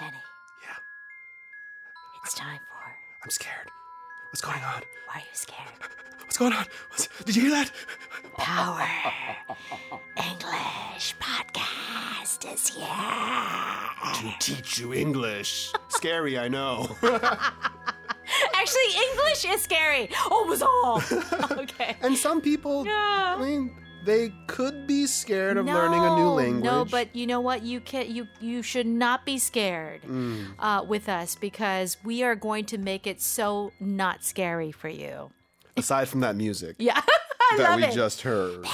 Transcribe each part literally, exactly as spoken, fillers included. Denny. Yeah. It's time for... I'm scared. What's going on? Why are you scared? What's going on? What's... Did you hear that? Power English Podcast is here. To teach you English. Scary, I know. Actually, English is scary. Almost all. Okay. And some people, yeah. I mean, they could be scared of no, learning a new language. No, but you know what? You can, you, you should not be scared mm. uh, with us because we are going to make it so not scary for you. Aside from that music. Yeah. I that love we it. Just heard.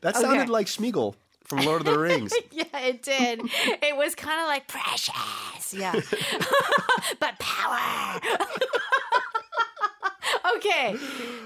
That sounded okay. like Smeagol. From Lord of the Rings. Yeah, it did. It was kind of like precious. Yeah. But power. Okay.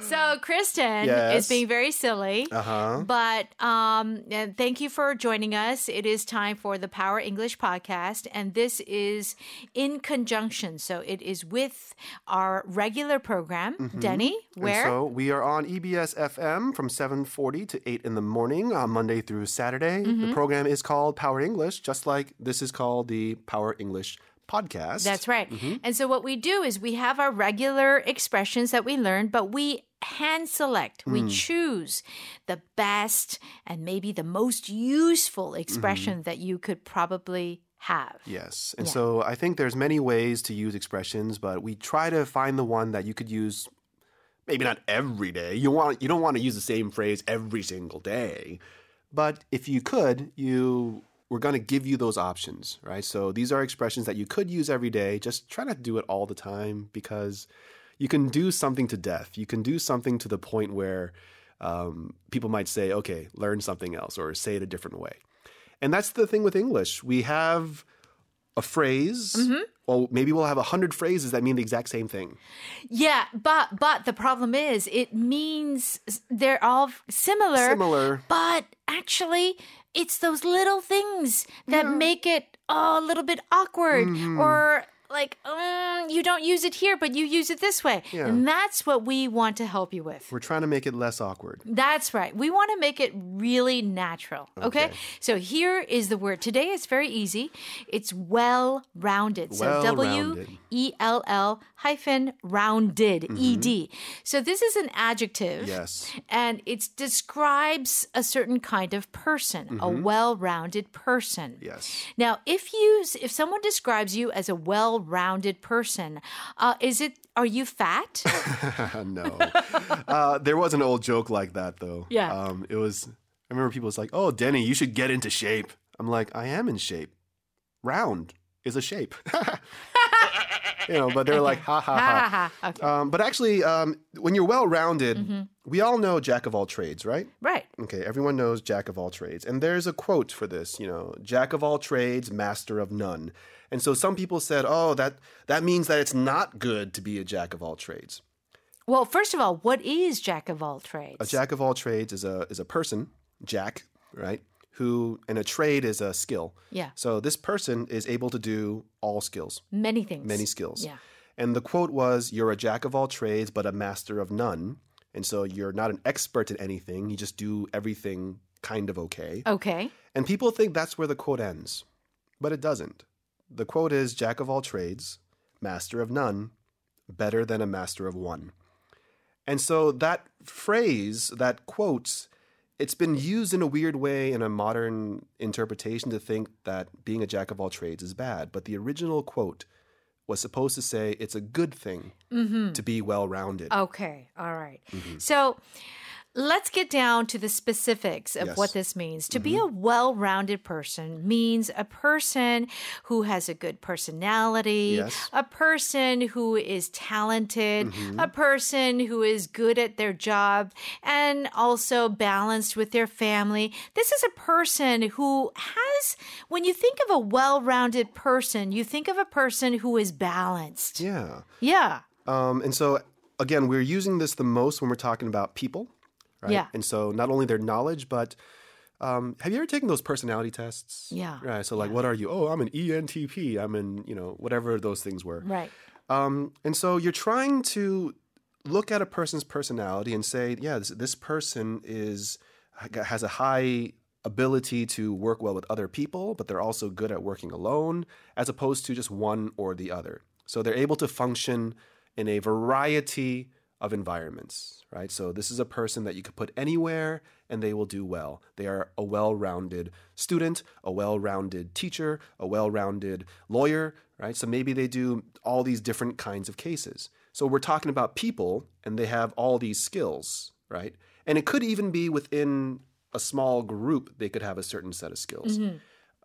So Kristen yes. is being very silly. Uh-huh. But um, thank you for joining us. It is time for the Power English Podcast. And this is in conjunction. So it is with our regular program. Mm-hmm. Denny, where? And so we are on E B S F M from seven forty to eight in the morning on Monday through Saturday. Mm-hmm. The program is called Power English, just like this is called the Power English Podcast. Podcast. That's right. Mm-hmm. And so what we do is we have our regular expressions that we learn, but we hand select, mm. we choose the best and maybe the most useful expression mm-hmm. that you could probably have. Yes. And yeah. so I think there's many ways to use expressions, but we try to find the one that you could use maybe not every day. You want you don't want to use the same phrase every single day. But if you could, you We're going to give you those options, right? So these are expressions that you could use every day. Just try not to do it all the time because you can do something to death. You can do something to the point where um, people might say, okay, learn something else or say it a different way. And that's the thing with English. We have a phrase. Mm-hmm. Well, maybe we'll have one hundred phrases that mean the exact same thing. Yeah, but but the problem is it means they're all similar. Similar. But actually... It's those little things that yeah. make it oh, a little bit awkward mm. or like, um, you don't use it here, but you use it this way. Yeah. And that's what we want to help you with. We're trying to make it less awkward. That's right. We want to make it really natural. Okay? okay? So here is the word. Today it's very easy. It's well-rounded. So W E L L hyphen rounded, mm-hmm. E D. So this is an adjective. Yes. And it describes a certain kind of person, mm-hmm. a well-rounded person. Yes. Now, if you if someone describes you as a well-rounded rounded person. Uh, is it, are you fat? No. uh, there was an old joke like that though. Yeah. Um, it was, I remember people was like, oh, Denny, you should get into shape. I'm like, I am in shape. Round is a shape. You know, but they're like, ha, ha, ha. ha, ha. Okay. Um, but actually, um, when you're well-rounded, mm-hmm. we all know Jack of all trades, right? Right. Okay, everyone knows Jack of all trades. And there's a quote for this, you know, Jack of all trades, master of none. And so some people said, oh, that, that means that it's not good to be a jack of all trades. Well, first of all, what is jack of all trades? A jack of all trades is a is a person, jack, right? Who, and a trade is a skill. Yeah. So this person is able to do all skills. Many things. Many skills. Yeah. And the quote was, you're a jack of all trades, but a master of none. And so you're not an expert at anything. You just do everything kind of okay. Okay. And people think that's where the quote ends, but it doesn't. The quote is, Jack of all trades, master of none, better than a master of one. And so that phrase, that quote, it's been used in a weird way in a modern interpretation to think that being a jack of all trades is bad. But the original quote was supposed to say it's a good thing mm-hmm. to be well-rounded. Okay, all right. Mm-hmm. So... Let's get down to the specifics of yes. what this means. To mm-hmm. be a well-rounded person means a person who has a good personality, yes. a person who is talented, mm-hmm. a person who is good at their job, and also balanced with their family. This is a person who has, when you think of a well-rounded person, you think of a person who is balanced. Yeah. Yeah. Um, and so, again, we're using this the most when we're talking about people. Right? Yeah. And so not only their knowledge, but um, have you ever taken those personality tests? Yeah. Right. So like, yeah. what are you? Oh, I'm an E N T P. I'm an, you know, whatever those things were. Right. Um, and so you're trying to look at a person's personality and say, yeah, this, this person is has a high ability to work well with other people, but they're also good at working alone, as opposed to just one or the other. So they're able to function in a variety of environments, right? So this is a person that you could put anywhere and they will do well. They are a well-rounded student, a well-rounded teacher, a well-rounded lawyer, right? So maybe they do all these different kinds of cases. So we're talking about people and they have all these skills, right? And it could even be within a small group, they could have a certain set of skills. Mm-hmm.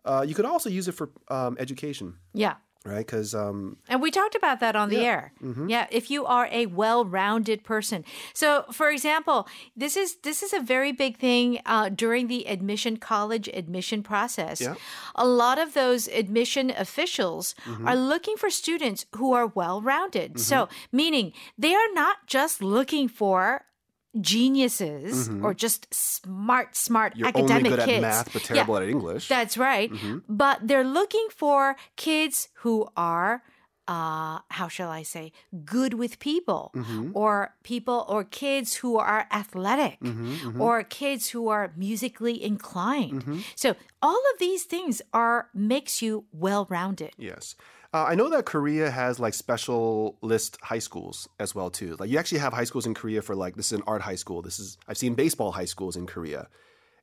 Uh, you could also use it for um, education. Yeah. Right, because um, and we talked about that on yeah. the air. Mm-hmm. Yeah, if you are a well-rounded person. So, for example, this is this is a very big thing uh, during the admission college admission process. Yeah. A lot of those admission officials mm-hmm. are looking for students who are well-rounded. Mm-hmm. So, meaning they are not just looking for geniuses mm-hmm. or just smart, smart You're academic kids. You're only good kids. At math, but terrible yeah, at English. That's right. Mm-hmm. But they're looking for kids who are, uh, how shall I say, good with people mm-hmm. or people or kids who are athletic mm-hmm, mm-hmm. or kids who are musically inclined. Mm-hmm. So all of these things are makes you well-rounded. Yes. Uh, I know that Korea has like special list high schools as well too. Like you actually have high schools in Korea for like, this is an art high school. This is, I've seen baseball high schools in Korea.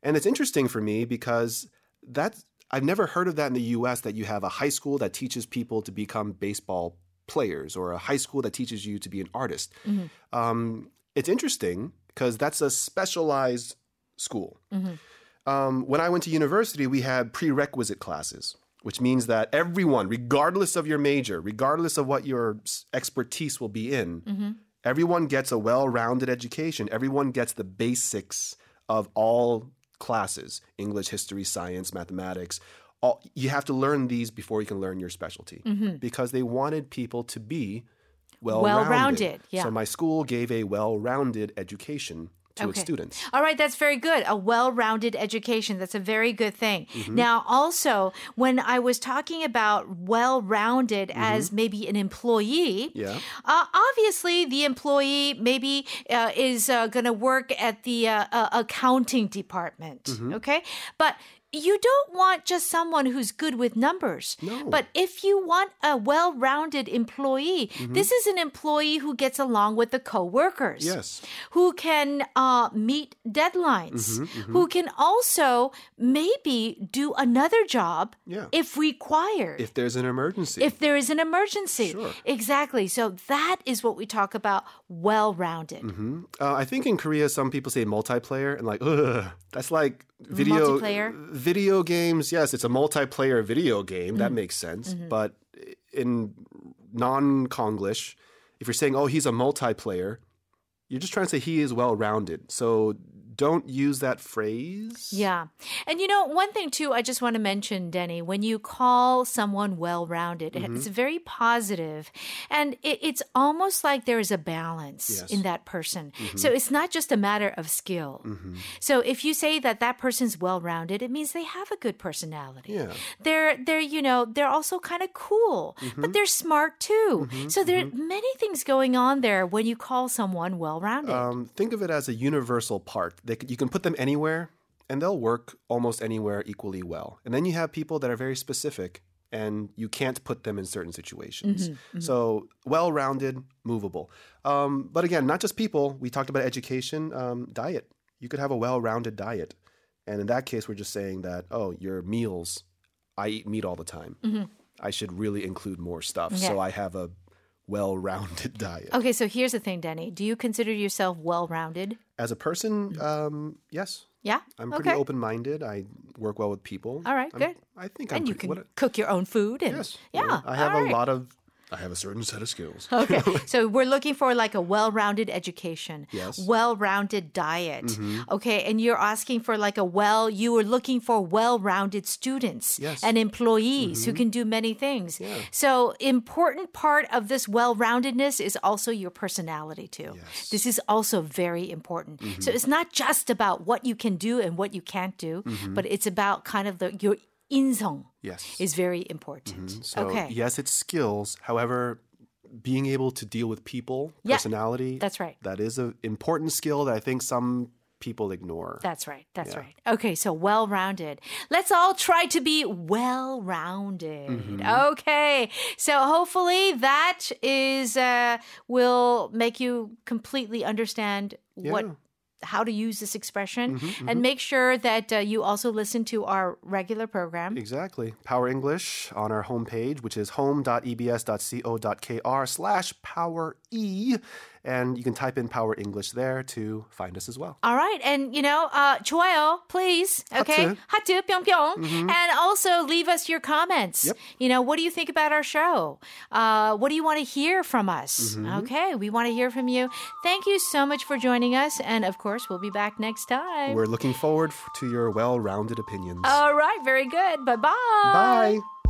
And it's interesting for me because that's, I've never heard of that in the U S that you have a high school that teaches people to become baseball players or a high school that teaches you to be an artist. Mm-hmm. Um, it's interesting because that's a specialized school. Mm-hmm. Um, when I went to university, we had prerequisite classes, which means that everyone, regardless of your major, regardless of what your expertise will be in, mm-hmm. everyone gets a well-rounded education. Everyone gets the basics of all classes, English, history, science, mathematics. All, you have to learn these before you can learn your specialty mm-hmm. because they wanted people to be well-rounded. well-rounded yeah. So my school gave a well-rounded education to okay. its students. All right, that's very good. A well-rounded education. That's a very good thing. Mm-hmm. Now, also, when I was talking about well-rounded mm-hmm. as maybe an employee, yeah. uh, obviously the employee maybe uh, is uh, going to work at the uh, uh, accounting department, mm-hmm. okay? But you don't want just someone who's good with numbers. No. But if you want a well-rounded employee, mm-hmm. this is an employee who gets along with the co-workers, yes. who can uh, meet deadlines, mm-hmm, mm-hmm. who can also maybe do another job yeah. if required. If there's an emergency. If there is an emergency. Sure. Exactly. So that is what we talk about, well-rounded. Mm-hmm. Uh, I think in Korea, some people say multiplayer and like, ugh, that's like video. Multiplayer? Video games, yes, it's a multiplayer video game. That mm-hmm. makes sense. Mm-hmm. But in non-Konglish, if you're saying, oh, he's a multiplayer, you're just trying to say he is well-rounded. So don't use that phrase. Yeah. And you know, one thing too, I just want to mention, Denny, when you call someone well-rounded, mm-hmm. it's very positive. And it, it's almost like there is a balance yes. in that person. Mm-hmm. So it's not just a matter of skill. Mm-hmm. So if you say that that person's well-rounded, it means they have a good personality. Yeah. They're, they're you know, they're also kind of cool, mm-hmm. but they're smart too. Mm-hmm. So there mm-hmm. are many things going on there when you call someone well-rounded. Um, think of it as a universal part. They, you can put them anywhere, and they'll work almost anywhere equally well. And then you have people that are very specific, and you can't put them in certain situations. Mm-hmm, mm-hmm. So well-rounded, movable. Um, but again, not just people. We talked about education, um, diet. You could have a well-rounded diet. And in that case, we're just saying that, oh, your meals, I eat meat all the time. Mm-hmm. I should really include more stuff. Yeah. So I have a well-rounded diet. Okay, so here's the thing, Denny. Do you consider yourself well-rounded? As a person, um, yes. Yeah? I'm pretty okay. open-minded. I work well with people. All right, I'm, good. I think I'm And you pretty, can what, cook your own food. And, yes. Yeah. You know, I have all a right. lot of, I have a certain set of skills. Okay. So we're looking for like a well-rounded education. Yes. Well-rounded diet. Mm-hmm. Okay. And you're asking for like a well, you were looking for well-rounded students yes. and employees mm-hmm. who can do many things. Yeah. So important part of this well-roundedness is also your personality too. Yes. This is also very important. Mm-hmm. So it's not just about what you can do and what you can't do, mm-hmm. but it's about kind of the, your 인성 yes. is very important. Mm-hmm. So, okay. yes, it's skills. However, being able to deal with people, yeah, personality, that's right. That is an important skill that I think some people ignore. That's right. That's yeah. right. Okay, so well-rounded. Let's all try to be well-rounded. Mm-hmm. Okay, so hopefully that is uh, will make you completely understand yeah. what how to use this expression mm-hmm, and mm-hmm. make sure that uh, you also listen to our regular program. Exactly. Power English on our homepage, which is home.ebs.co.kr slash power e. And you can type in Power English there to find us as well. All right. And, you know, uh, 좋아요, please. Okay. 하트, 뿅뿅. Mm-hmm. And also leave us your comments. Yep. You know, what do you think about our show? Uh, what do you want to hear from us? Mm-hmm. Okay. We want to hear from you. Thank you so much for joining us. And, of course, we'll be back next time. We're looking forward to your well-rounded opinions. All right. Very good. Bye-bye. Bye.